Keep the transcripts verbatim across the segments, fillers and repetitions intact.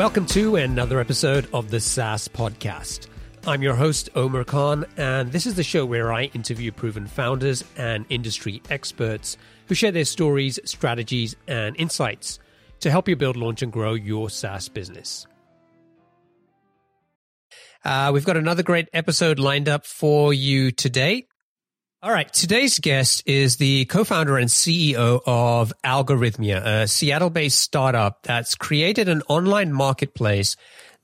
Welcome to another episode of the SaaS Podcast. I'm your host, Omer Khan, and this is the show where I interview proven founders and industry experts who share their stories, strategies, and insights to help you build, launch, and grow your SaaS business. Uh, we've got another great episode lined up for you today. All right, today's guest is the co-founder and C E O of Algorithmia, a Seattle-based startup that's created an online marketplace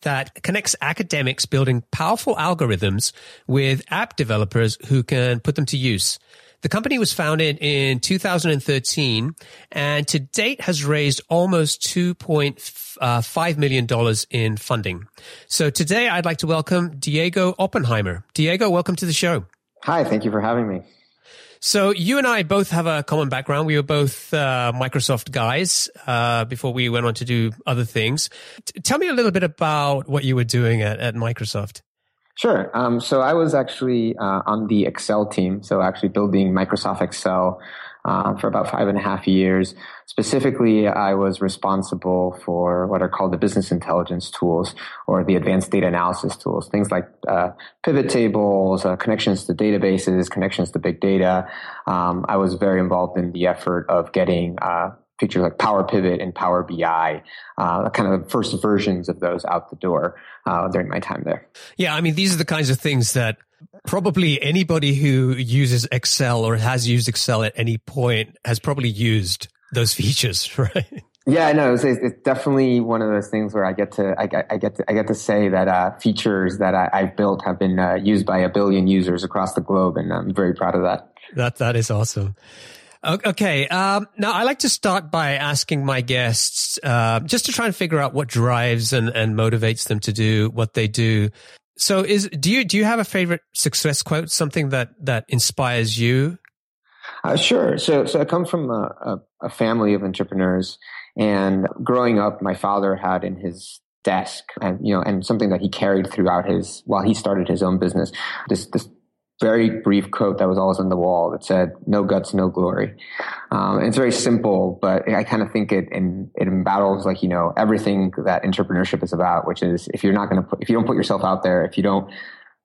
that connects academics building powerful algorithms with app developers who can put them to use. The company was founded in two thousand thirteen and to date has raised almost two point five million dollars in funding. So today I'd like to welcome Diego Oppenheimer. Diego, welcome to the show. Hi, thank you for having me. So you and I both have a common background. We were both uh, Microsoft guys uh, before we went on to do other things. T- tell me a little bit about what you were doing at, at Microsoft. Sure. Um, so I was actually uh, on the Excel team, so actually building Microsoft Excel uh, for about five and a half years. Specifically, I was responsible for what are called the business intelligence tools or the advanced data analysis tools, things like uh, pivot tables, uh, connections to databases, connections to big data. Um, I was very involved in the effort of getting uh, features like Power Pivot and Power B I, uh, kind of the first versions of those out the door uh, during my time there. Yeah, I mean, these are the kinds of things that probably anybody who uses Excel or has used Excel at any point has probably used those features, right? Yeah, no, it's, it's definitely one of those things where I get to, I get, I get to, I get to say that uh, features that I, I've built have been uh, used by a billion users across the globe, and I'm very proud of that. That that is awesome. Okay, um, now I like to start by asking my guests uh, just to try and figure out what drives and, and motivates them to do what they do. So, is do you do you have a favorite success quote? Something that that inspires you? Uh, sure. So, so I come from a, a, a family of entrepreneurs, and growing up, my father had in his desk, and you know, and something that he carried throughout his while he started his own business. This this. very brief quote that was always on the wall that said, "No guts, no glory." Um, and it's very simple, but I kind of think it in, it embattles like, you know, everything that entrepreneurship is about, which is if you're not going to put, if you don't put yourself out there, if you don't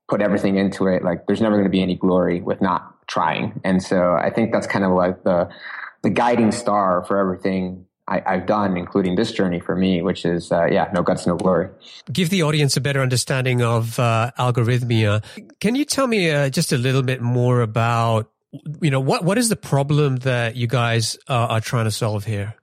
put everything into it, like there's never going to be any glory with not trying. And so I think that's kind of like the, the guiding star for everything I, I've done, including this journey for me, which is, uh, yeah, no guts, no glory. Give the audience a better understanding of uh, Algorithmia. Can you tell me uh, just a little bit more about, you know, what, what is the problem that you guys uh, are trying to solve here?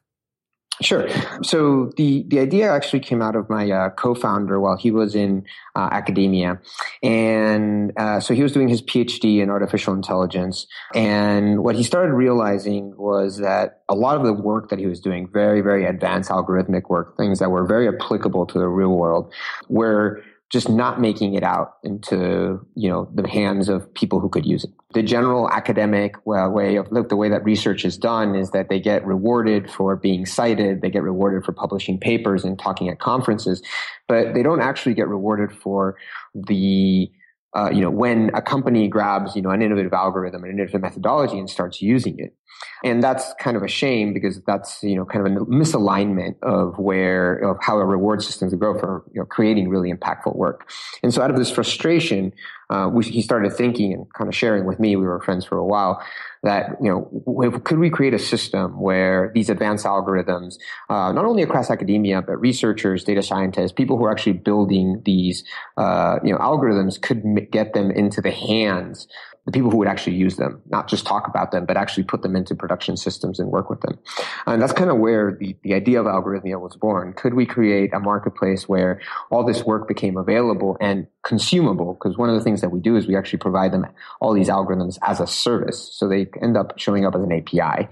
Sure. So the, the idea actually came out of my uh, co-founder while he was in uh, academia. And uh, so he was doing his PhD in artificial intelligence. And what he started realizing was that a lot of the work that he was doing, very, very advanced algorithmic work, things that were very applicable to the real world, were just not making it out into, you know, the hands of people who could use it. The general academic way of look, the way that research is done is that they get rewarded for being cited, they get rewarded for publishing papers and talking at conferences, but they don't actually get rewarded for the, uh, you know, when a company grabs, you know, an innovative algorithm, an innovative methodology and starts using it. And that's kind of a shame because that's, you know, kind of a misalignment of where, of how a reward systems go for, you know, creating really impactful work. And so out of this frustration, uh, we, he started thinking and kind of sharing with me, we were friends for a while, that, you know, if, could we create a system where these advanced algorithms, uh, not only across academia, but researchers, data scientists, people who are actually building these, uh, you know, algorithms could m- get them into the hands the people who would actually use them, not just talk about them, but actually put them into production systems and work with them. And that's kind of where the, the idea of Algorithmia was born. Could we create a marketplace where all this work became available and consumable? Because one of the things that we do is we actually provide them all these algorithms as a service. So they end up showing up as an A P I.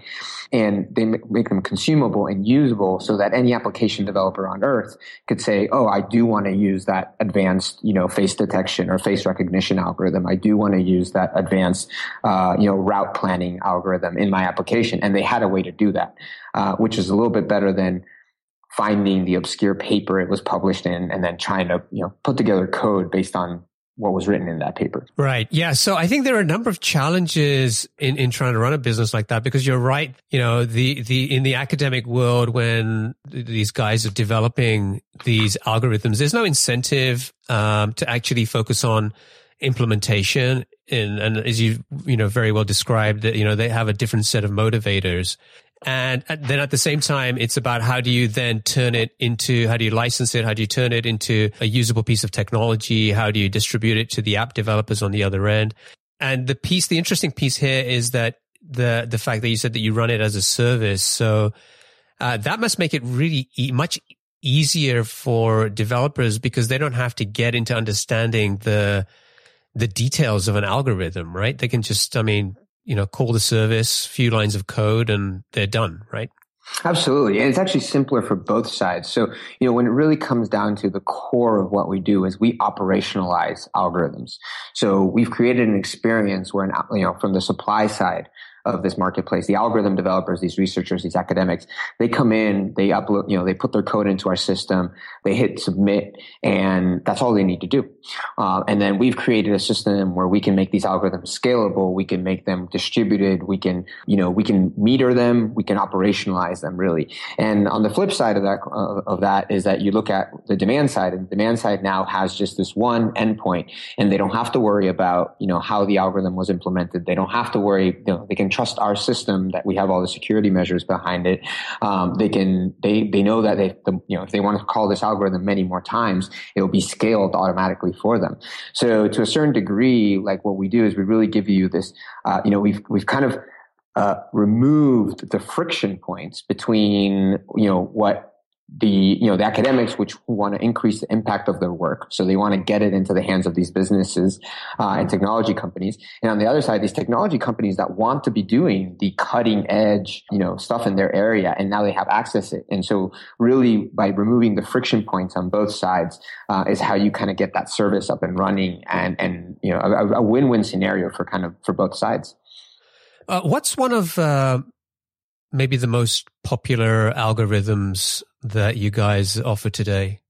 And they make them consumable and usable so that any application developer on earth could say, oh, I do want to use that advanced, you know, face detection or face recognition algorithm. I do want to use that advanced advanced, uh, you know, route planning algorithm in my application. And they had a way to do that, uh, which is a little bit better than finding the obscure paper it was published in and then trying to, you know, put together code based on what was written in that paper. Right. Yeah. So I think there are a number of challenges in, in trying to run a business like that, because you're right. You know, the, the, in the academic world, when these guys are developing these algorithms, there's no incentive, um, to actually focus on implementation. And, and as you, you know, very well described, that, you know, they have a different set of motivators. And then at the same time, it's about how do you then turn it into, how do you license it? How do you turn it into a usable piece of technology? How do you distribute it to the app developers on the other end? And the piece, the interesting piece here is that the, the fact that you said that you run it as a service. So uh, that must make it really e- much easier for developers, because they don't have to get into understanding the, the details of an algorithm, right? They can just, I mean, you know, call the service, few lines of code, and they're done, right? Absolutely. And it's actually simpler for both sides. So, you know, when it really comes down to the core of what we do is we operationalize algorithms. So we've created an experience where, an, you know, from the supply side of this marketplace, the algorithm developers, these researchers, these academics, they come in, they upload, you know, they put their code into our system, they hit submit, and that's all they need to do. Uh, and then we've created a system where we can make these algorithms scalable, we can make them distributed, we can, you know, we can meter them, we can operationalize them, really. And on the flip side of that, uh, of that is that you look at the demand side, and the demand side now has just this one endpoint, and they don't have to worry about, you know, how the algorithm was implemented. They don't have to worry, you know, they can trust our system that we have all the security measures behind it. Um, they can, they, they know that they, the, you know, if they want to call this algorithm many more times, it will be scaled automatically for them. So to a certain degree, like what we do is we really give you this, uh, you know, we've, we've kind of, uh, removed the friction points between, you know, what, the, you know, the academics, which want to increase the impact of their work. So they want to get it into the hands of these businesses, uh, and technology companies. And on the other side, these technology companies that want to be doing the cutting edge, you know, stuff in their area, and now they have access to it. And so really by removing the friction points on both sides, uh, is how you kind of get that service up and running, and, and, you know, a, a win-win scenario for kind of, for both sides. Uh, what's one of, uh, maybe the most popular algorithms that you guys offer today?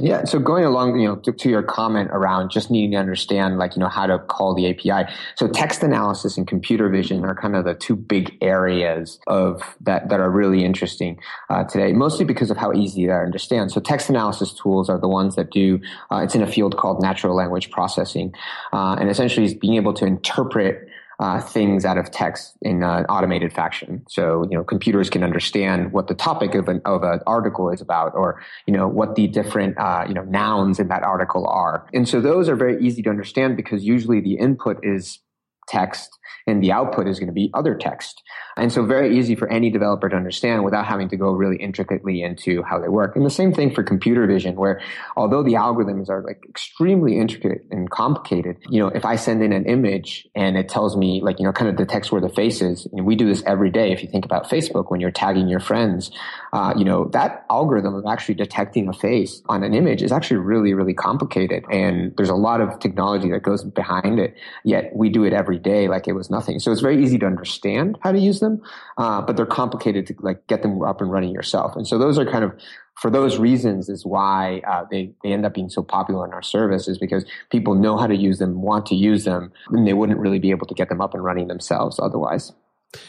Yeah. So going along, you know, to, to your comment around just needing to understand, like, you know, how to call the A P I. So text analysis and computer vision are kind of the two big areas of that, that are really interesting uh, today, mostly because of how easy they are to understand. So text analysis tools are the ones that do, uh, it's in a field called natural language processing. Uh, and essentially it's being able to interpret Uh, things out of text in an uh, automated fashion. So, you know, computers can understand what the topic of an of an article is about, or, you know, what the different, uh, you know, nouns in that article are. And so those are very easy to understand, because usually the input is text and the output is going to be other text. And so very easy for any developer to understand without having to go really intricately into how they work. And the same thing for computer vision, where although the algorithms are like extremely intricate and complicated, you know, if I send in an image and it tells me, like, you know, kind of detects where the face is, and we do this every day. If you think about Facebook, when you're tagging your friends, uh, you know, that algorithm of actually detecting a face on an image is actually really, really complicated. And there's a lot of technology that goes behind it, yet we do it every day like it was nothing. So it's very easy to understand how to use them, uh, but they're complicated to like get them up and running yourself. And so those are kind of, for those reasons is why uh, they, they end up being so popular in our service, is because people know how to use them, want to use them, and they wouldn't really be able to get them up and running themselves otherwise.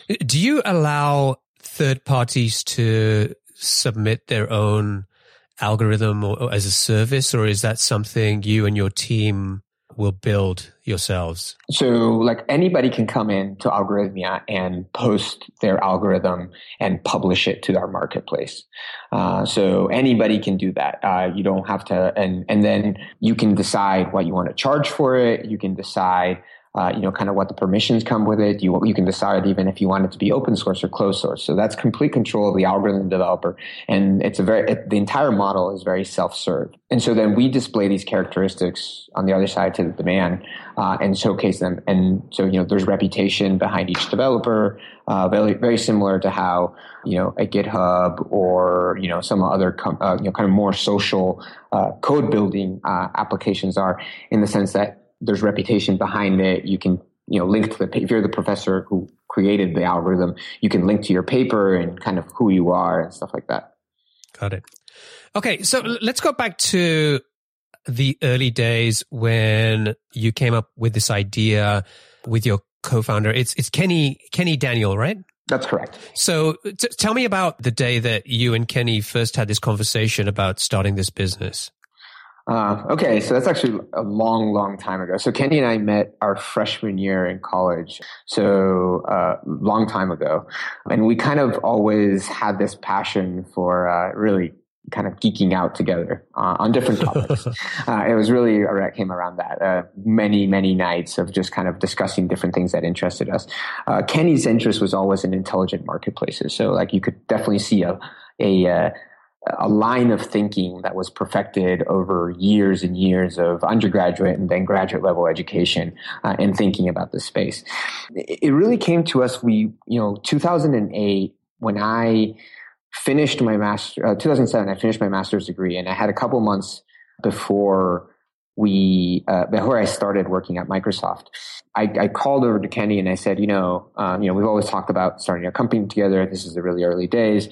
Do you allow third parties to submit their own algorithm or, or as a service, or is that something you and your team will build yourselves? So like anybody can come in to Algorithmia and post their algorithm and publish it to our marketplace. Uh, so anybody can do that. Uh, you don't have to, and, and then you can decide what you want to charge for it. You can decide Uh, you know, kind of what the permissions come with it. You you can decide even if you want it to be open source or closed source. So that's complete control of the algorithm developer. And it's a very, it, the entire model is very self-served. And so then we display these characteristics on the other side to the demand, uh, and showcase them. And so, you know, there's reputation behind each developer, uh, very, very similar to how, you know, a GitHub or, you know, some other, com- uh, you know, kind of more social, uh, code building, uh, applications are, in the sense that there's reputation behind it. You can, you know, link to the, if you're the professor who created the algorithm, you can link to your paper and kind of who you are and stuff like that. Got it. Okay. So let's go back to the early days when you came up with this idea with your co-founder. It's it's Kenny Kenny Daniel, right? That's correct. So t- tell me about the day that you and Kenny first had this conversation about starting this business. Uh, okay, so that's actually a long, long time ago. So Kenny and I met our freshman year in college, so a uh, long time ago. And we kind of always had this passion for uh, really kind of geeking out together uh, on different topics. uh, it was really it came around that uh, many, many nights of just kind of discussing different things that interested us. Uh, Kenny's interest was always in intelligent marketplaces. So like you could definitely see a, a, uh, a line of thinking that was perfected over years and years of undergraduate and then graduate level education uh, and thinking about the space. It really came to us, we, you know, two thousand eight, when I finished my master, uh, two thousand seven, I finished my master's degree, and I had a couple months before we, uh, before I started working at Microsoft. I, I called over to Kenny and I said, you know, um, you know, we've always talked about starting a company together. This is the really early days.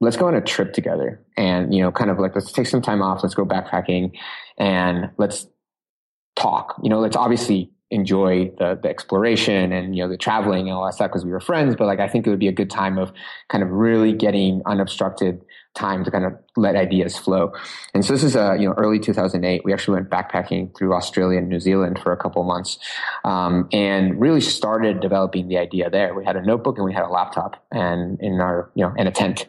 Let's go on a trip together and, you know, kind of like, let's take some time off. Let's go backpacking and let's talk, you know, let's obviously enjoy the, the exploration and, you know, the traveling and all that stuff because we were friends. But like, I think it would be a good time of kind of really getting unobstructed time to kind of let ideas flow. And so this is a, you know, early two thousand eight, we actually went backpacking through Australia and New Zealand for a couple months, um, and really started developing the idea there. We had a notebook and we had a laptop and in our, you know, and a tent.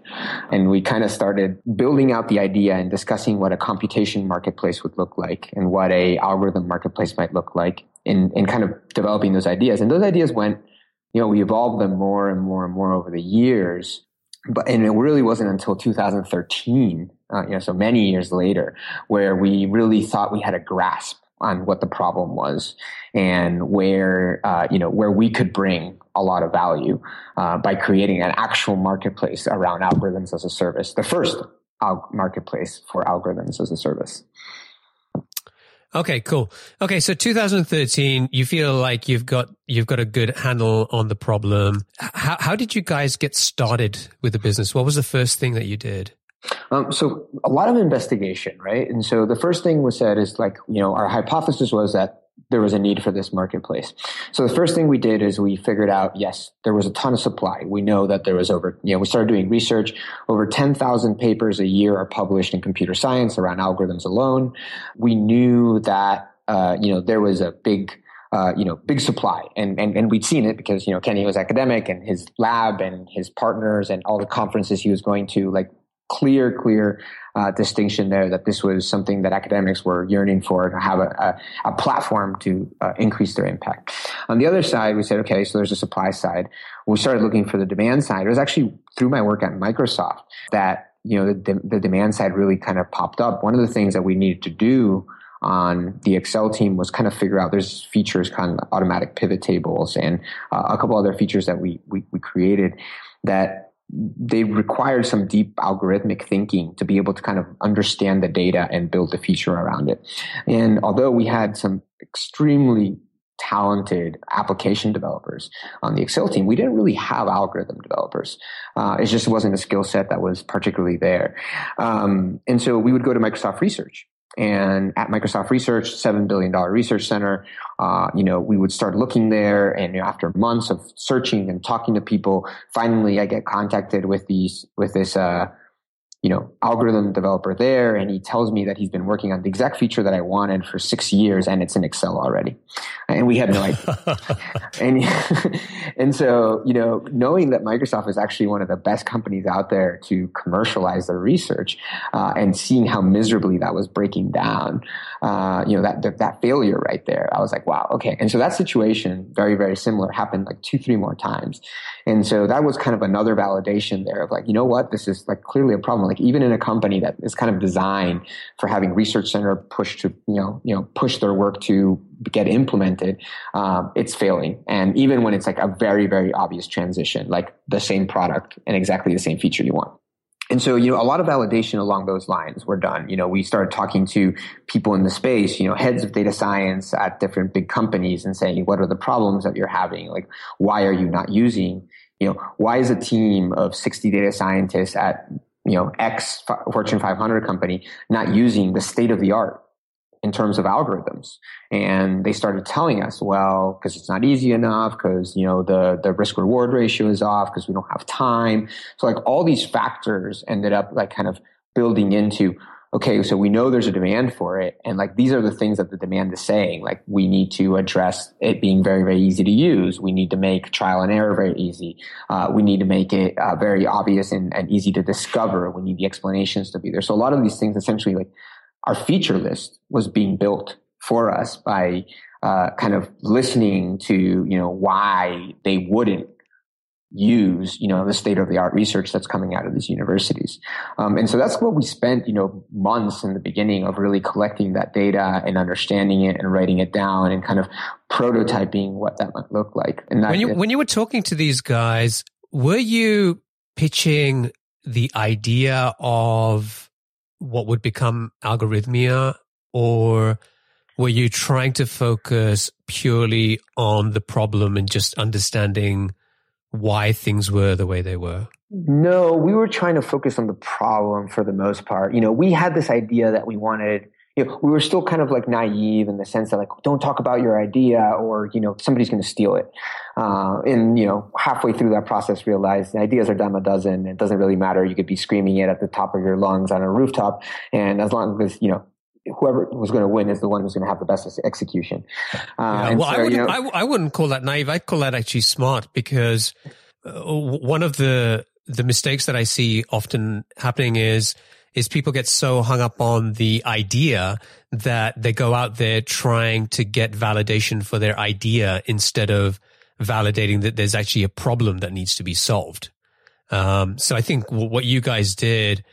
And we kind of started building out the idea and discussing what a computation marketplace would look like and what a algorithm marketplace might look like in, in kind of developing those ideas. And those ideas went, you know, we evolved them more and more and more over the years. But, and it really wasn't until two thousand thirteen, uh, you know, so many years later, where we really thought we had a grasp on what the problem was and where, uh, you know, where we could bring a lot of value, uh, by creating an actual marketplace around algorithms as a service, the first al- marketplace for algorithms as a service. Okay, cool. Okay, so two thousand thirteen, you feel like you've got you've got a good handle on the problem. How how did you guys get started with the business? What was the first thing that you did? Um, so a lot of investigation, right? And so the first thing was said is like, you know, our hypothesis was that there was a need for this marketplace. So the first thing we did is we figured out, yes, there was a ton of supply. We know that there was over, you know, we started doing research. Over ten thousand papers a year are published in computer science around algorithms alone. We knew that, uh, you know, there was a big, uh, you know, big supply. And, and, and we'd seen it because, you know, Kenny was academic and his lab and his partners and all the conferences he was going to, like, clear, clear uh, distinction there that this was something that academics were yearning for, to have a, a, a platform to uh, increase their impact. On the other side, we said, okay, so there's a supply side. We started looking for the demand side. It was actually through my work at Microsoft that, you know, the, the demand side really kind of popped up. One of the things that we needed to do on the Excel team was kind of figure out there's features, kind of automatic pivot tables and uh, a couple other features that we we, we created that they required some deep algorithmic thinking to be able to kind of understand the data and build the feature around it. And although we had some extremely talented application developers on the Excel team, we didn't really have algorithm developers. Uh, it just wasn't a skill set that was particularly there. Um, and so we would go to Microsoft Research. And at Microsoft Research, seven billion dollars research center, uh, you know, we would start looking there. And after months of searching and talking to people, finally I get contacted with these, with this, uh, you know, algorithm developer there. And he tells me that he's been working on the exact feature that I wanted for six years and it's in Excel already. And we had no idea. and, and so, you know, knowing that Microsoft is actually one of the best companies out there to commercialize their research, uh, and seeing how miserably that was breaking down, uh, you know, that, that, that failure right there, I was like, wow, okay. And so that situation, very, very similar, happened like two, three more times. And so that was kind of another validation there of like, you know what, this is like clearly a problem. Like, even in a company that is kind of designed for having research center push to, you know, you know, push their work to get implemented, um, it's failing. And even when it's like a very, very obvious transition, like the same product and exactly the same feature you want. And so, you know, a lot of validation along those lines were done. You know, we started talking to people in the space, you know, heads of data science at different big companies and saying, what are the problems that you're having? Like, why are you not using, you know, why is a team of sixty data scientists at, you know, X Fortune five hundred company not using the state of the art in terms of algorithms. And they started telling us, well, because it's not easy enough, because, you know, the, the risk reward ratio is off, because we don't have time. So like all these factors ended up like kind of building into, okay, so we know there's a demand for it. And like, these are the things that the demand is saying, like we need to address it being very, very easy to use. We need to make trial and error very easy. Uh, we need to make it uh, very obvious and, and easy to discover. We need the explanations to be there. So a lot of these things, essentially like our feature list was being built for us by uh, kind of listening to, you know, why they wouldn't use, you know, the state-of-the-art research that's coming out of these universities. Um, and so that's what we spent, you know, months in the beginning of really collecting that data and understanding it and writing it down and kind of prototyping what that might look like. And that, when you, when you were talking to these guys, were you pitching the idea of what would become Algorithmia, or were you trying to focus purely on the problem and just understanding why things were the way they were? No, we were trying to focus on the problem for the most part. You know, we had this idea that we wanted, you know, we were still kind of like naive in the sense that like, don't talk about your idea or, you know, somebody's going to steal it. Uh, and, you know, halfway through that process, realized ideas are dime a dozen. It doesn't really matter. You could be screaming it at the top of your lungs on a rooftop. And as long as, you know, whoever was going to win is the one who's going to have the best execution. Uh, yeah, well, so, I, wouldn't, you know, I, I wouldn't call that naive. I'd call that actually smart, because uh, one of the the mistakes that I see often happening is is people get so hung up on the idea that they go out there trying to get validation for their idea instead of validating that there's actually a problem that needs to be solved. Um, so I think what you guys did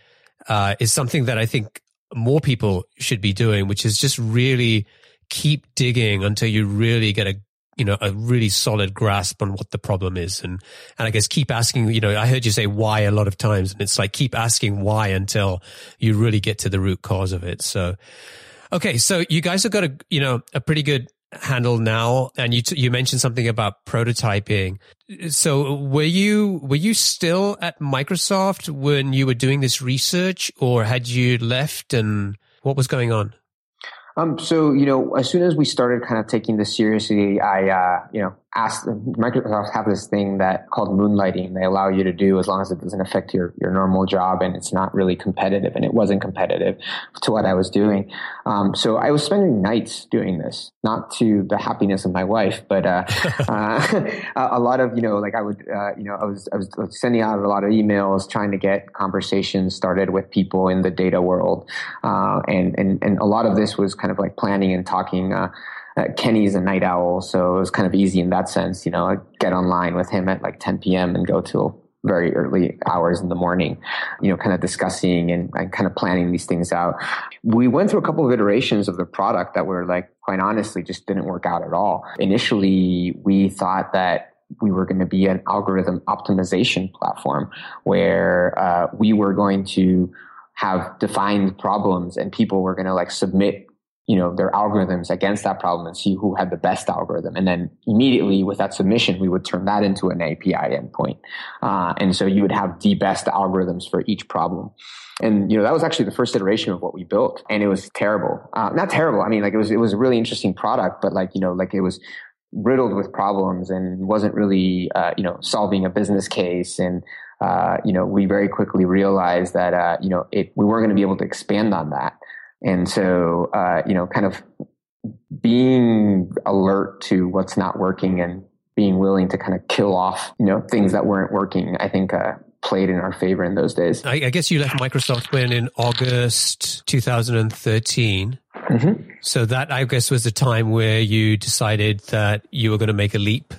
uh, is something that I think more people should be doing, which is just really keep digging until you really get a, you know, a really solid grasp on what the problem is. And, and I guess keep asking, you know, I heard you say why a lot of times, and it's like, keep asking why until you really get to the root cause of it. So, okay. So you guys have got a, you know, a pretty good handle now. And you, t- you mentioned something about prototyping. So were you, were you still at Microsoft when you were doing this research, or had you left, and what was going on? Um, so, you know, as soon as we started kind of taking this seriously, I, uh, you know, asked Microsoft have this thing that called moonlighting they allow you to do as long as it doesn't affect your, your normal job and it's not really competitive. And it wasn't competitive to what I was doing. Um, so I was spending nights doing this, not to the happiness of my wife, but, uh, uh a lot of, you know, like I would, uh, you know, I was, I was sending out a lot of emails, trying to get conversations started with people in the data world. Uh, and, and, and a lot of this was kind of like planning and talking. uh, Uh, Kenny's a night owl, so it was kind of easy in that sense. You know, I'd get online with him at like ten p.m. and go till very early hours in the morning, you know, kind of discussing and, and kind of planning these things out. We went through a couple of iterations of the product that were like, quite honestly, just didn't work out at all. Initially, we thought that we were going to be an algorithm optimization platform where uh, we were going to have defined problems and people were going to like submit, you know, their algorithms against that problem and see who had the best algorithm. And then immediately with that submission, we would turn that into an A P I endpoint. Uh, and so you would have the best algorithms for each problem. And, you know, that was actually the first iteration of what we built. And it was terrible. Uh, not terrible. I mean, like it was, it was a really interesting product, but like, you know, like it was riddled with problems and wasn't really, uh, you know, solving a business case. And, uh, you know, we very quickly realized that, uh, you know, it, we weren't going to be able to expand on that. And so, uh, you know, kind of being alert to what's not working and being willing to kind of kill off, you know, things that weren't working, I think uh, played in our favor in those days. I, I guess you left Microsoft when in August two thousand thirteen. Mm-hmm. So that, I guess, was the time where you decided that you were going to make a leap.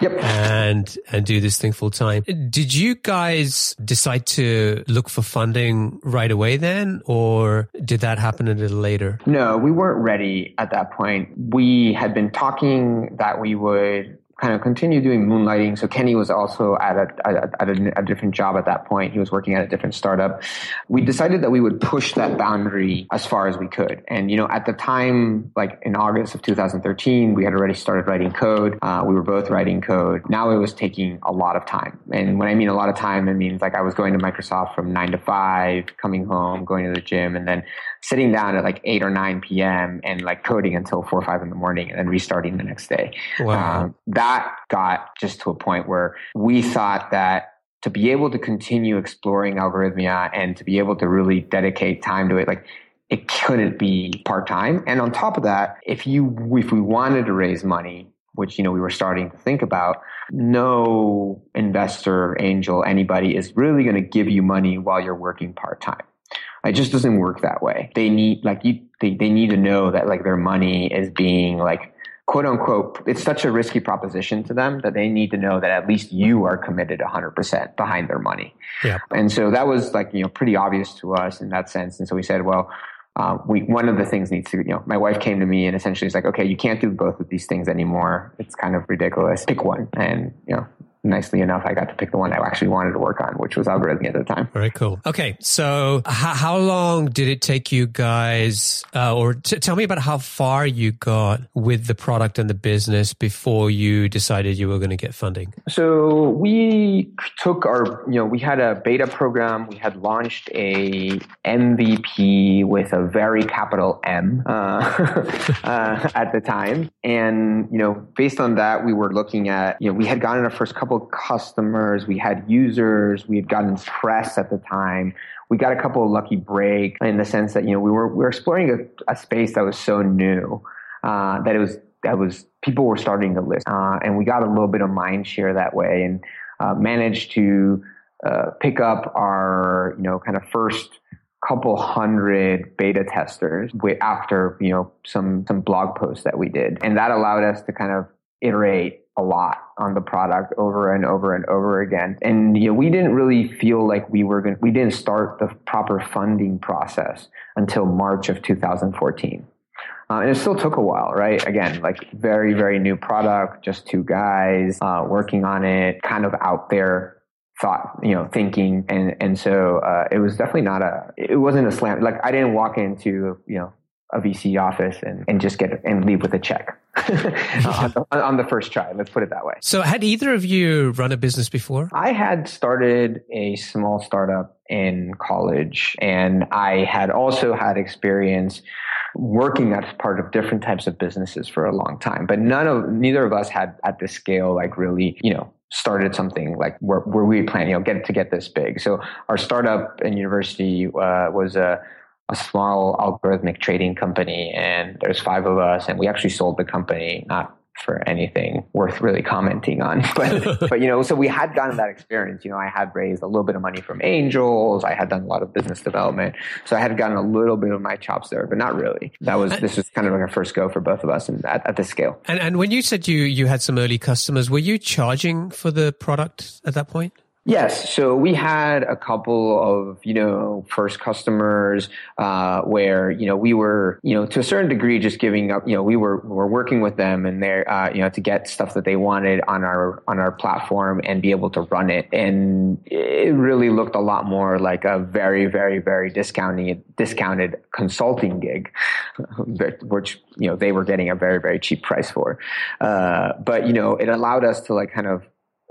Yep. And, and do this thing full time. Did you guys decide to look for funding right away then, or did that happen a little later? No, we weren't ready at that point. We had been talking that we would kind of continued doing moonlighting. So Kenny was also at a, at a, a different job at that point. He was working at a different startup. We decided that we would push that boundary as far as we could. And, you know, at the time, like in August of two thousand thirteen, we had already started writing code. Uh, we were both writing code. Now it was taking a lot of time. And when I mean a lot of time, it means like I was going to Microsoft from nine to five, coming home, going to the gym, and then sitting down at like eight or nine p.m. and like coding until four or five in the morning and then restarting the next day. Wow. Um, that got just to a point where we thought that to be able to continue exploring Algorithmia and to be able to really dedicate time to it, like it couldn't be part-time. And on top of that, if you, if we wanted to raise money, which, you know, we were starting to think about, no investor, angel, anybody is really going to give you money while you're working part-time. It just doesn't work that way. They need, like, you, they, they need to know that, like, their money is being, like, quote unquote, it's such a risky proposition to them that they need to know that at least you are committed one hundred percent behind their money. Yeah. And so that was, like, you know, pretty obvious to us in that sense. And so we said, well, uh, we, one of the things needs to, you know, my wife came to me and essentially is like, okay, you can't do both of these things anymore. It's kind of ridiculous. Pick one. And, you know, nicely enough, I got to pick the one I actually wanted to work on, which was Algorithmia at the time. Very cool. Okay. So h- how long did it take you guys, uh, or t- tell me about how far you got with the product and the business before you decided you were going to get funding? So we took our, you know, we had a beta program. We had launched a M V P with a very capital M uh, uh, at the time. And, you know, based on that, we were looking at, you know, we had gotten our first couple of customers, we had users, we had gotten press at the time. We got a couple of lucky breaks in the sense that, you know, we were we were exploring a, a space that was so new uh, that it was that was people were starting to list, uh, and we got a little bit of mind share that way, and uh, managed to uh, pick up our, you know, kind of first couple hundred beta testers after, you know, some some blog posts that we did, and that allowed us to kind of iterate a lot on the product over and over and over again. And, you know, we didn't really feel like we were going to, we didn't start the proper funding process until March of two thousand fourteen. Uh, and it still took a while, right? Again, like very, very new product, just two guys uh, working on it, kind of out there thought, you know, thinking. And, and so uh, it was definitely not a, it wasn't a slam. Like I didn't walk into, you know, a V C office and, and just get and leave with a check on, the, on the first try. Let's put it that way. So had either of you run a business before? I had started a small startup in college, and I had also had experience working as part of different types of businesses for a long time, but none of, neither of us had at this scale, like really, you know, started something like where, where we plan, you know, get to get this big. So our startup in university uh, was a, a small algorithmic trading company, and there's five of us, and we actually sold the company, not for anything worth really commenting on, but, but, you know, so we had gotten that experience. You know, I had raised a little bit of money from angels. I had done a lot of business development. So I had gotten a little bit of my chops there, but not really. That was, and, this was kind of like our first go for both of us and at, at this scale. And, and when you said you, you had some early customers, were you charging for the product at that point? Yes. So we had a couple of, you know, first customers uh, where, you know, we were, you know, to a certain degree just giving up, you know, we were we were working with them and they're, uh, you know, to get stuff that they wanted on our on our platform and be able to run it. And it really looked a lot more like a very, very, very discounted, discounted consulting gig, which, you know, they were getting a very, very cheap price for. Uh, but, you know, it allowed us to like kind of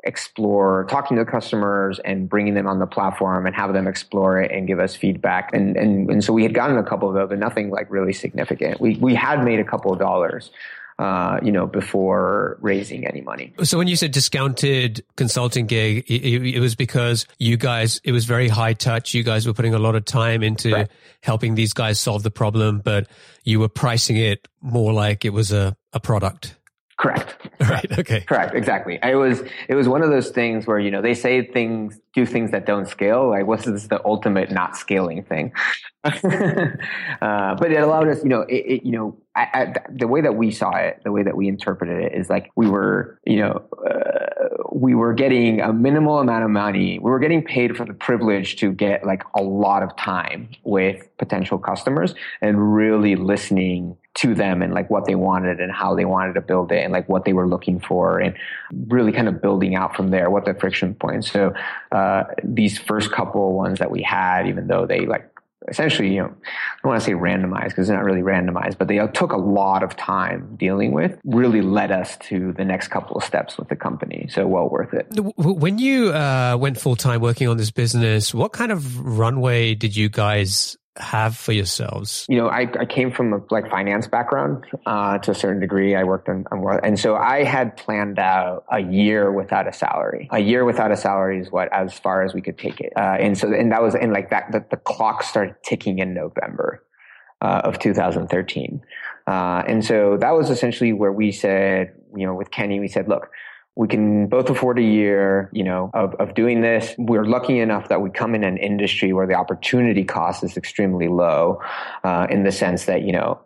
explore talking to customers and bringing them on the platform and have them explore it and give us feedback. And and, and so we had gotten a couple of those, but nothing like really significant. We we had made a couple of dollars, uh, you know, before raising any money. So when you said discounted consulting gig, it, it was because you guys, it was very high touch. You guys were putting a lot of time into right. helping these guys solve the problem, but you were pricing it more like it was a, a product. Correct. Right. Okay. Correct. Exactly. It was, it was one of those things where, you know, they say things, do things that don't scale. Like, what's this, the ultimate not scaling thing? uh, but it allowed us, you know, it, it you know, I, I, the way that we saw it, the way that we interpreted it is like we were, you know, uh, we were getting a minimal amount of money. We were getting paid for the privilege to get like a lot of time with potential customers and really listening to them and like what they wanted and how they wanted to build it and like what they were looking for and really kind of building out from there what the friction points. So uh, these first couple ones that we had, even though they like essentially, you know, I don't want to say randomized because it's not really randomized, but they took a lot of time dealing with, really led us to the next couple of steps with the company. So well worth it. When you uh, went full-time working on this business, what kind of runway did you guys have for yourselves? You know, I, I came from a like finance background uh, to a certain degree. I worked on, on, and so I had planned out a year without a salary. A year without a salary is what, as far as we could take it. Uh, and so, and that was, and like that, that the clock started ticking in November uh, of two thousand thirteen. Uh, and so that was essentially where we said, you know, with Kenny, we said, look, we can both afford a year, you know, of, of doing this. We're lucky enough that we come in an industry where the opportunity cost is extremely low, uh, in the sense that, you know,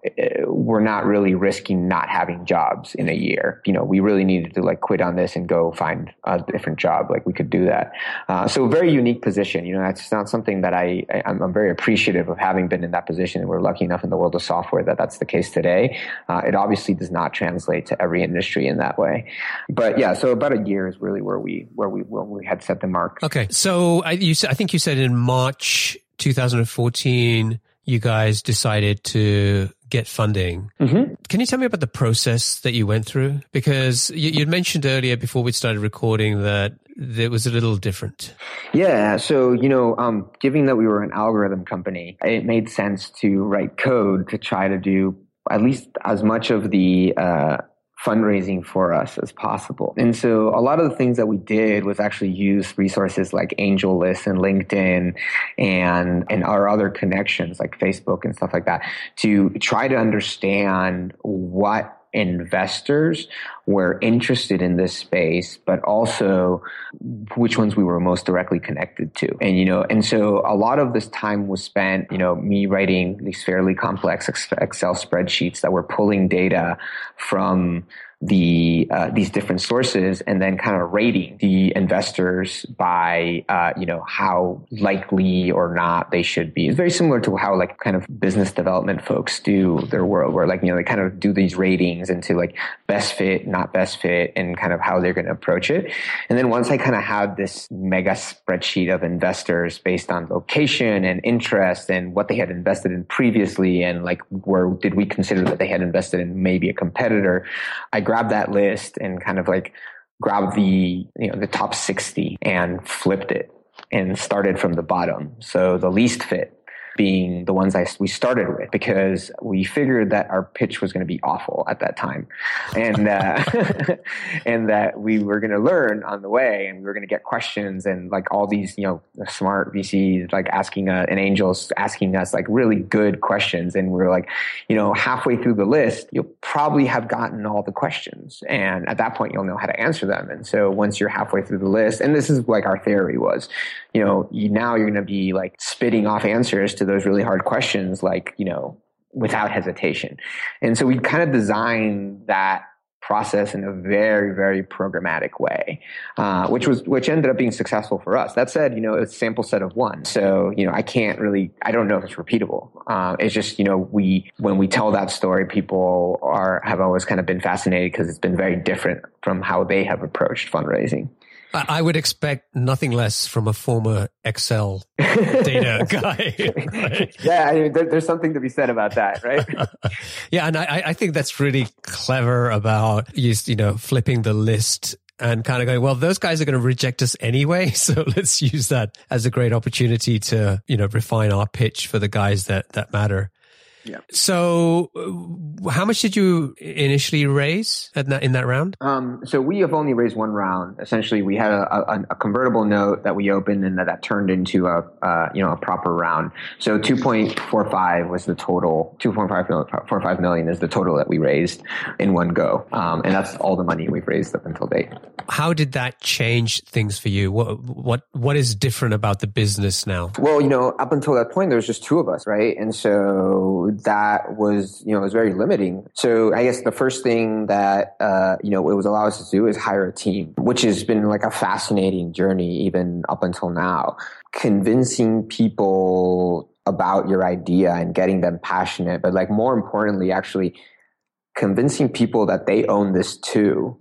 we're not really risking not having jobs in a year. You know, we really needed to like quit on this and go find a different job. Like we could do that. Uh, so very unique position. You know, that's not something that I, I I'm, I'm very appreciative of having been in that position. And we're lucky enough in the world of software that that's the case today. Uh, it obviously does not translate to every industry in that way, but yeah. So about a year is really where we where we where we had set the mark. Okay, so I, you, I think you said in March twenty fourteen, you guys decided to get funding. Mm-hmm. Can you tell me about the process that you went through? Because you, you mentioned earlier before we started recording that it was a little different. Yeah, so you know, um, given that we were an algorithm company, it made sense to write code to try to do at least as much of the Uh, fundraising for us as possible. And so a lot of the things that we did was actually use resources like AngelList and LinkedIn and and our other connections like Facebook and stuff like that to try to understand what investors were interested in this space, but also which ones we were most directly connected to. And, you know, and so a lot of this time was spent, you know, me writing these fairly complex Excel spreadsheets that were pulling data from the uh, these different sources and then kind of rating the investors by uh, you know, how likely or not they should be. It's very similar to how like kind of business development folks do their world, where like, you know, they kind of do these ratings into like best fit, not best fit, and kind of how they're going to approach it. And then once I kind of had this mega spreadsheet of investors based on location and interest and what they had invested in previously, and like where did we consider that they had invested in maybe a competitor, I grab that list and kind of like grab the, you know, the top sixty and flipped it and started from the bottom. So the least fit being the ones I, we started with, because we figured that our pitch was going to be awful at that time, and uh, and that we were going to learn on the way, and we were going to get questions, and like all these, you know, smart V Cs like asking uh, and angels asking us like really good questions, and we were like, you know, halfway through the list, you'll probably have gotten all the questions, and at that point, you'll know how to answer them. And so once you're halfway through the list, and this is like our theory was, you know, you, now you're going to be like spitting off answers to those really hard questions, like, you know, without hesitation. And so we kind of designed that process in a very, very programmatic way, uh, which was, which ended up being successful for us. That said, you know, it's a sample set of one. So, you know, I can't really, I don't know if it's repeatable. Uh, it's just, you know, we, when we tell that story, people are, have always kind of been fascinated because it's been very different from how they have approached fundraising. I would expect nothing less from a former Excel data guy. Right? Yeah, I mean, there, there's something to be said about that, right? Yeah, and I, I think that's really clever about you, you know, flipping the list and kind of going, well, those guys are going to reject us anyway, so let's use that as a great opportunity to, you know, refine our pitch for the guys that that matter. Yeah. So how much did you initially raise at that, in that round? Um, so we have only raised one round. Essentially, we had a, a, a convertible note that we opened and that, that turned into a uh, you know, a proper round. So two point four five was the total. two point four five million is the total that we raised in one go. Um, and that's all the money we've raised up until date. How did that change things for you? What what what is different about the business now? Well, you know, up until that point, there was just two of us, right? And so that was, you know, was very limiting. So I guess the first thing that, uh, you know, it was allowed us to do is hire a team, which has been like a fascinating journey even up until now. Convincing people about your idea and getting them passionate, but like more importantly, actually convincing people that they own this too.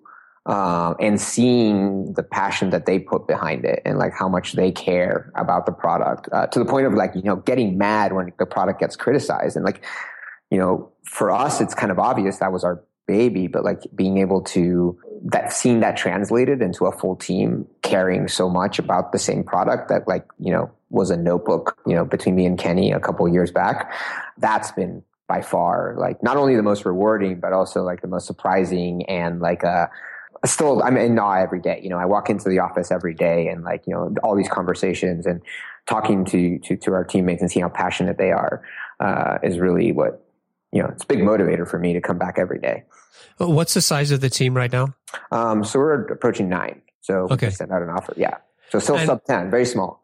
Um, and seeing the passion that they put behind it and like how much they care about the product uh, to the point of like, you know, getting mad when the product gets criticized. And like, you know, for us, it's kind of obvious that was our baby, but like being able to that seeing that translated into a full team caring so much about the same product that like, you know, was a notebook, you know, between me and Kenny a couple of years back, that's been by far like not only the most rewarding, but also like the most surprising and like a, Still, I'm in awe every day. You know, I walk into the office every day and like, you know, all these conversations and talking to, to, to our teammates and seeing how passionate they are uh, is really what, you know, it's a big motivator for me to come back every day. What's the size of the team right now? Um, so we're approaching nine. So okay. We sent out an offer. Yeah. So still and, sub ten, very small.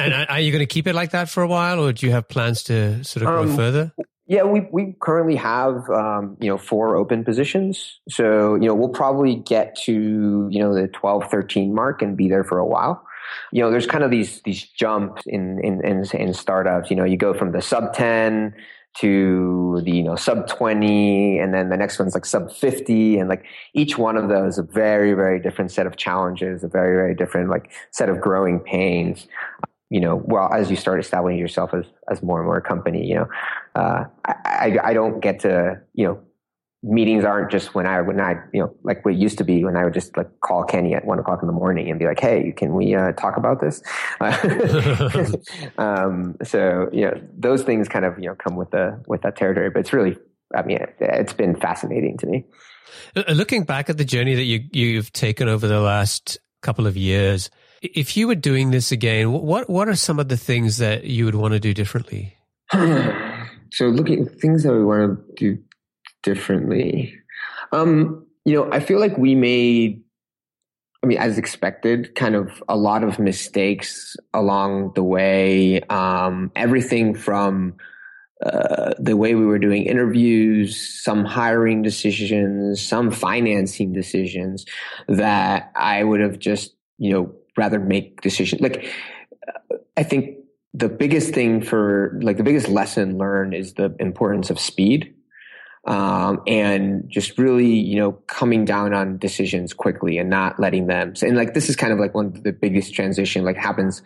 And are you going to keep it like that for a while or do you have plans to sort of go um, further? Yeah, we we currently have, um, you know, four open positions. So, you know, we'll probably get to, you know, the twelve, thirteen mark and be there for a while. You know, there's kind of these these jumps in in, in, in startups. You know, you go from the sub ten to the, you know, sub twenty, and then the next one's like sub fifty. And like each one of those, a very, very different set of challenges, a very, very different like set of growing pains. You know, well, as you start establishing yourself as, as more and more a company, you know, uh, I, I, I don't get to, you know, meetings aren't just when I, when I, you know, like what it used to be when I would just like call Kenny at one o'clock in the morning and be like, hey, can we uh, talk about this? um, so, you know, those things kind of, you know, come with the, with that territory, but it's really, I mean, it, it's been fascinating to me. Looking back at the journey that you, you've taken over the last couple of years, if you were doing this again, what what are some of the things that you would want to do differently? So looking at things that we want to do differently. Um, you know, I feel like we made, I mean, as expected, kind of a lot of mistakes along the way. Um, everything from uh, the way we were doing interviews, some hiring decisions, some financing decisions that I would have just, you know, rather make decisions. Like, I think the biggest thing for like the biggest lesson learned is the importance of speed. Um, and just really, you know, coming down on decisions quickly and not letting them. And like, this is kind of like one of the biggest transition like happens,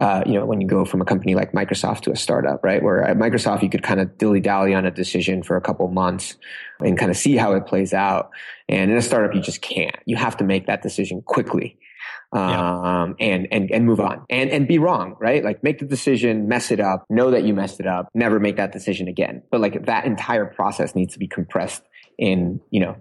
uh, you know, when you go from a company like Microsoft to a startup, right? Where at Microsoft, you could kind of dilly dally on a decision for a couple months and kind of see how it plays out. And in a startup, you just can't, you have to make that decision quickly. Yeah. Um, and, and, and move on and, and be wrong, right? Like make the decision, mess it up, know that you messed it up, never make that decision again. But like that entire process needs to be compressed in, you know,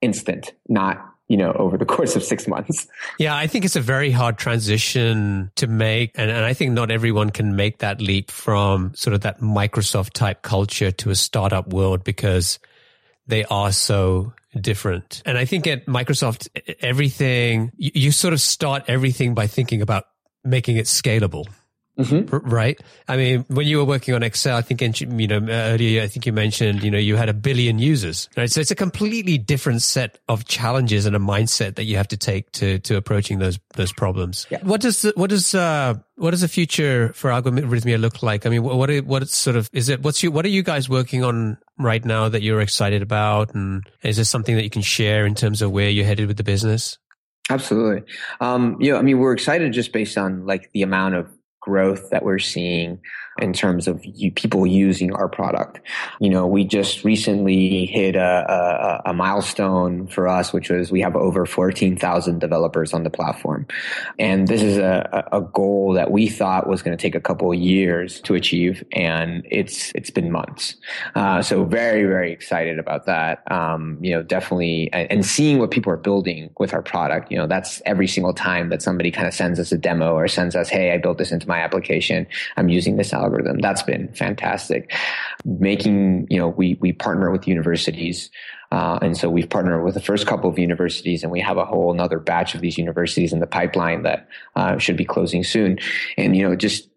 instant, not, you know, over the course of six months. Yeah. I think it's a very hard transition to make. And, and I think not everyone can make that leap from sort of that Microsoft type culture to a startup world because they are so different. And I think at Microsoft, everything, you, you sort of start everything by thinking about making it scalable, mm-hmm. right? I mean, when you were working on Excel, I think, you know, earlier, I think you mentioned, you know, you had a billion users, right? So it's a completely different set of challenges and a mindset that you have to take to, to approaching those, those problems. Yeah. What does, the, what does, uh, what does the future for Algorithmia look like? I mean, what, what sort of, is it, what's you, what are you guys working on right now that you're excited about? And is there something that you can share in terms of where you're headed with the business? Absolutely. Um, you know, I mean, we're excited just based on like the amount of growth that we're seeing in terms of you, people using our product. You know, we just recently hit a, a, a milestone for us, which was we have over fourteen thousand developers on the platform. And this is a, a goal that we thought was going to take a couple of years to achieve. And it's, it's been months. Uh, so very, very excited about that. Um, you know, definitely, and, and seeing what people are building with our product, you know, that's every single time that somebody kind of sends us a demo or sends us, hey, I built this into my application. I'm using this algorithm. Algorithm. That's been fantastic. Making, you know, we, we partner with universities. Uh, and so we've partnered with the first couple of universities and we have a whole another batch of these universities in the pipeline that uh, should be closing soon. And, you know, just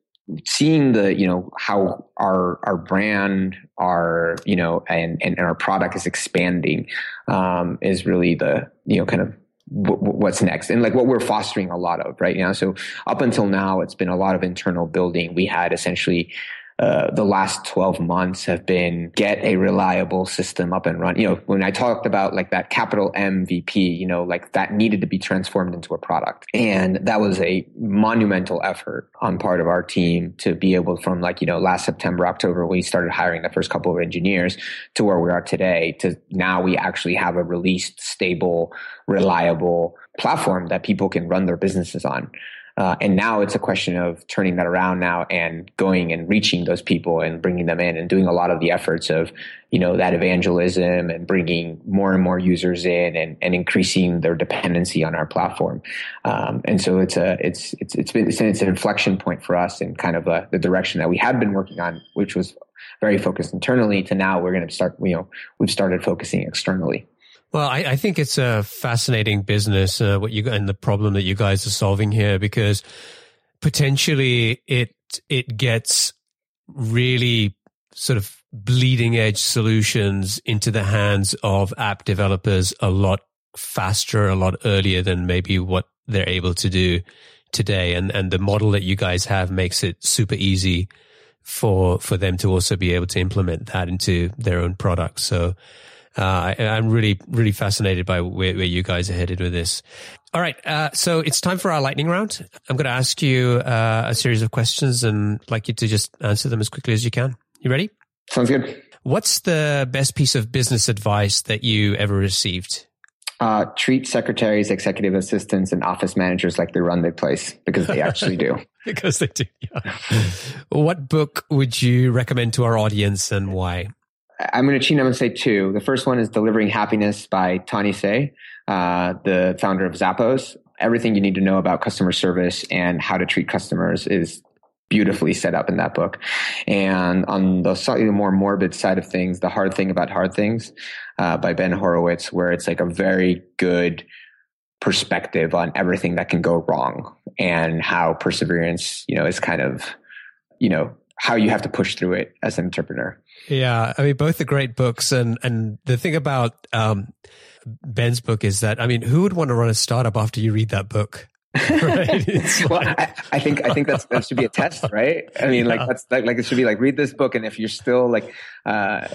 seeing the, you know, how our, our brand, our, you know, and, and our product is expanding, um, is really the, you know, kind of w- w- what's next and like what we're fostering a lot of right now. So up until now, it's been a lot of internal building. We had essentially, Uh, the last twelve months have been get a reliable system up and run. You know, when I talked about like that capital M V P, you know, like that needed to be transformed into a product. And that was a monumental effort on part of our team to be able from like, you know, last September, October, we started hiring the first couple of engineers to where we are today to now we actually have a released, stable, reliable platform that people can run their businesses on. Uh, and now it's a question of turning that around now and going and reaching those people and bringing them in and doing a lot of the efforts of, you know, that evangelism and bringing more and more users in and, and increasing their dependency on our platform. Um, and so it's a, it's, it's, it's been, it's, it's an inflection point for us in kind of a, the direction that we had been working on, which was very focused internally to now we're going to start, you know, we've started focusing externally. Well, I, I think it's a fascinating business, uh, what you and the problem that you guys are solving here, because potentially it it gets really sort of bleeding edge solutions into the hands of app developers a lot faster, a lot earlier than maybe what they're able to do today. And and the model that you guys have makes it super easy for for them to also be able to implement that into their own products. So. Uh, I, I'm really, really fascinated by where, where you guys are headed with this. All right. Uh, so it's time for our lightning round. I'm going to ask you uh, a series of questions and I'd like you to just answer them as quickly as you can. You ready? Sounds good. What's the best piece of business advice that you ever received? Uh, treat secretaries, executive assistants, and office managers like they run their place because they actually do. Because they do. Yeah. What book would you recommend to our audience and why? I'm going to cheat. I'm going to say two. The first one is Delivering Happiness by Tony Hsieh, uh, the founder of Zappos. Everything you need to know about customer service and how to treat customers is beautifully set up in that book. And on the slightly more morbid side of things, The Hard Thing About Hard Things uh, by Ben Horowitz, where it's like a very good perspective on everything that can go wrong and how perseverance, you know, is kind of, you know, how you have to push through it as an entrepreneur. Yeah. I mean, both are great books. And, and the thing about, um, Ben's book is that, I mean, who would want to run a startup after you read that book? Right? Well, like... I, I think, I think that's, that should be a test, right? I mean, yeah. like, that's like, like, it should be like, read this book. And if you're still like, uh,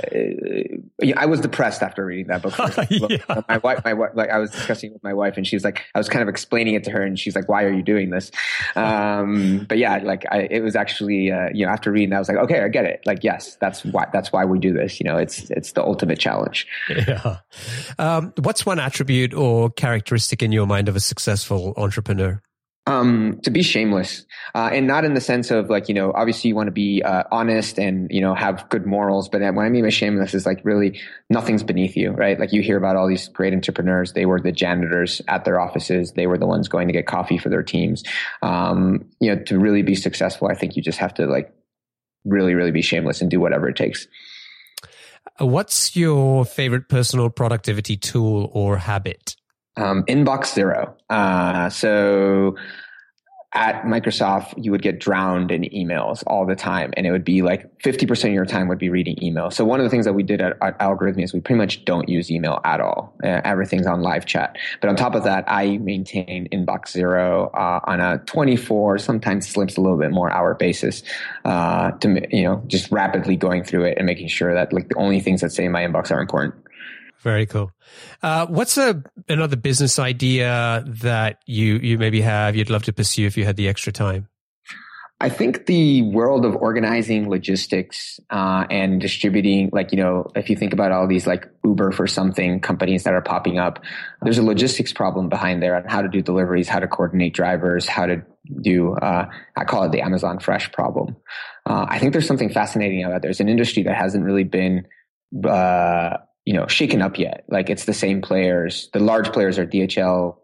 yeah, I was depressed after reading that book. Yeah. My wife, my wife, like I was discussing with my wife and she's like, I was kind of explaining it to her and she's like, why are you doing this? Um, but yeah, like I, it was actually, uh, you know, after reading that, I was like, okay, I get it. Like, yes, that's why, that's why we do this. You know, it's, it's the ultimate challenge. Yeah. Um, what's one attribute or characteristic in your mind of a successful entrepreneur? Um, to be shameless, uh, and not in the sense of like, you know, obviously you want to be, uh, honest and, you know, have good morals. But what I mean by shameless is like really nothing's beneath you, right? Like you hear about all these great entrepreneurs. They were the janitors at their offices. They were the ones going to get coffee for their teams. Um, you know, to really be successful, I think you just have to like really, really be shameless and do whatever it takes. What's your favorite personal productivity tool or habit? Um, inbox zero. Uh, so at Microsoft, you would get drowned in emails all the time. And it would be like fifty percent of your time would be reading email. So one of the things that we did at, at Algorithmia is we pretty much don't use email at all. Uh, everything's on live chat. But on top of that, I maintain inbox zero, uh, on a twenty-four, sometimes slips a little bit more hour basis, uh, to, you know, just rapidly going through it and making sure that like the only things that say in my inbox are important. Very cool. Uh, what's a, another business idea that you, you maybe have you'd love to pursue if you had the extra time? I think the world of organizing logistics, uh, and distributing, like, you know, if you think about all these like Uber for something companies that are popping up, there's a logistics problem behind there on how to do deliveries, how to coordinate drivers, how to do, uh, I call it the Amazon Fresh problem. Uh, I think there's something fascinating about it. There's an industry that hasn't really been, uh, you know, shaken up yet. Like it's the same players. The large players are D H L,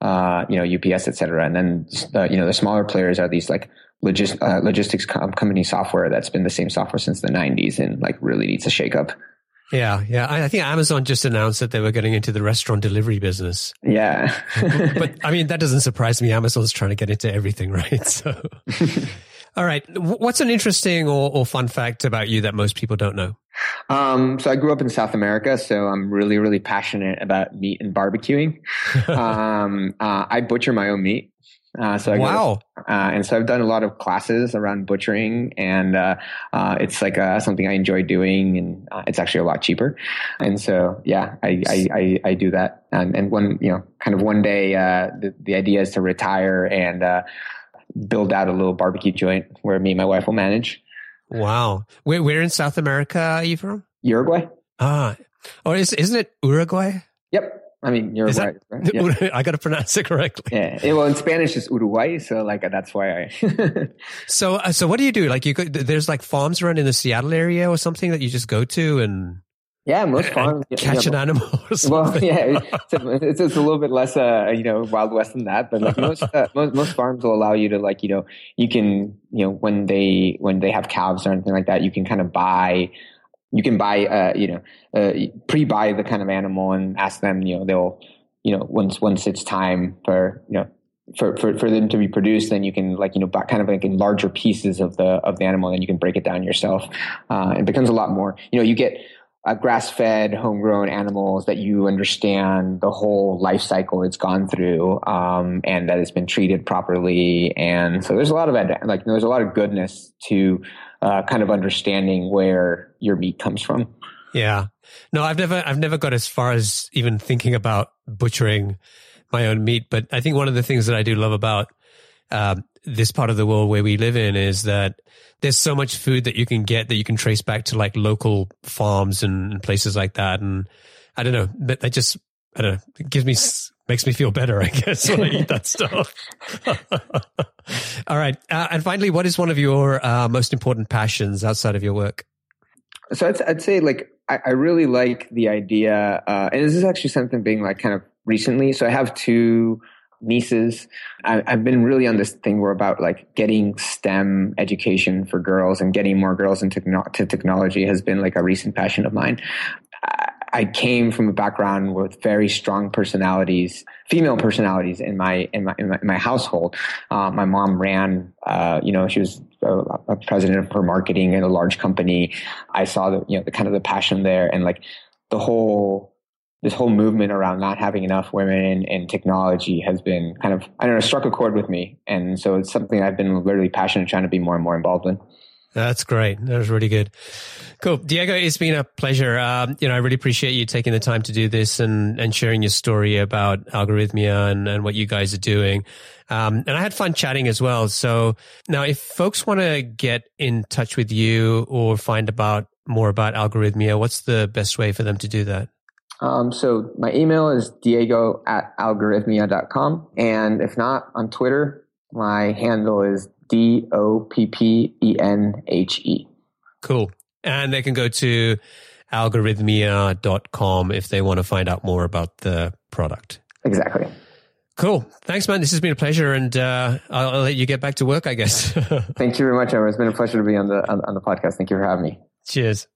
uh, you know, U P S, et cetera. And then, uh, you know, the smaller players are these like logis- uh, logistics com- company software that's been the same software since the nineties and like really needs a shake up. Yeah. Yeah. I, I think Amazon just announced that they were getting into the restaurant delivery business. Yeah. But I mean, that doesn't surprise me. Amazon's trying to get into everything, right? So All right. What's an interesting or, or fun fact about you that most people don't know? Um, so I grew up in South America, so I'm really, really passionate about meat and barbecuing. um, uh, I butcher my own meat. Uh, so I wow. go to, uh, and so I've done a lot of classes around butchering, and uh, uh, it's like uh, something I enjoy doing, and uh, it's actually a lot cheaper. And so, yeah, I I, I, I do that. And, and one, you know, kind of one day, uh, the, the idea is to retire and uh, build out a little barbecue joint where me and my wife will manage. Wow. Where, where in South America are you from? Uruguay. Ah, oh, is, isn't it Uruguay? Yep. I mean, you're right. right? Yeah. I got to pronounce it correctly. Yeah. Well, in Spanish, it's Uruguay. So like, that's why I... so, uh, so what do you do? Like you could, there's like farms around in the Seattle area or something that you just go to and... Yeah, most farms catch you know, an animal. Or something. Well, yeah, it's a, it's, it's a little bit less, uh, you know, Wild West than that. But like most, uh, most most farms will allow you to, like, you know, you can, you know, when they when they have calves or anything like that, you can kind of buy, you can buy, uh, you know, uh, pre-buy the kind of animal and ask them, you know, they'll, you know, once once it's time for, you know. For, for for them to be produced, then you can like you know kind of like in larger pieces of the of the animal, and you can break it down yourself. Uh, it becomes a lot more. You know, you get uh, grass-fed, homegrown animals that you understand the whole life cycle it's gone through, um, and that it's been treated properly. And so there's a lot of like you know, there's a lot of goodness to uh, kind of understanding where your meat comes from. Yeah, no, I've never I've never got as far as even thinking about butchering my own meat. But I think one of the things that I do love about uh, this part of the world where we live in is that there's so much food that you can get that you can trace back to like local farms and places like that. And I don't know, but that just, I don't know, it gives me, makes me feel better, I guess, when I eat that stuff. All right. Uh, and finally, what is one of your uh, most important passions outside of your work? So I'd, I'd say like, I, I really like the idea, uh, and this is actually something being like kind of recently. So I have two nieces. I, I've been really on this thing where about like getting STEM education for girls and getting more girls into to technology has been like a recent passion of mine. I, I came from a background with very strong personalities, female personalities in my in my in my, in my household. Uh, my mom ran, uh, you know, she was a, a president for marketing at a large company. I saw the you know the kind of the passion there, and like the whole. This whole movement around not having enough women in technology has been kind of, I don't know, struck a chord with me. And so it's something I've been really passionate trying to be more and more involved in. That's great. That was really good. Cool. Diego, it's been a pleasure. Um, you know, I really appreciate you taking the time to do this and, and sharing your story about Algorithmia and, and what you guys are doing. Um, and I had fun chatting as well. So now if folks want to get in touch with you or find about more about Algorithmia, what's the best way for them to do that? Um, so my email is diego at algorithmia dot com. And if not, on Twitter, my handle is D O P P E N H E. Cool. And they can go to algorithmia dot com if they want to find out more about the product. Exactly. Cool. Thanks, man. This has been a pleasure. And uh, I'll, I'll let you get back to work, I guess. Thank you very much, Omer. It's been a pleasure to be on the on, on the podcast. Thank you for having me. Cheers.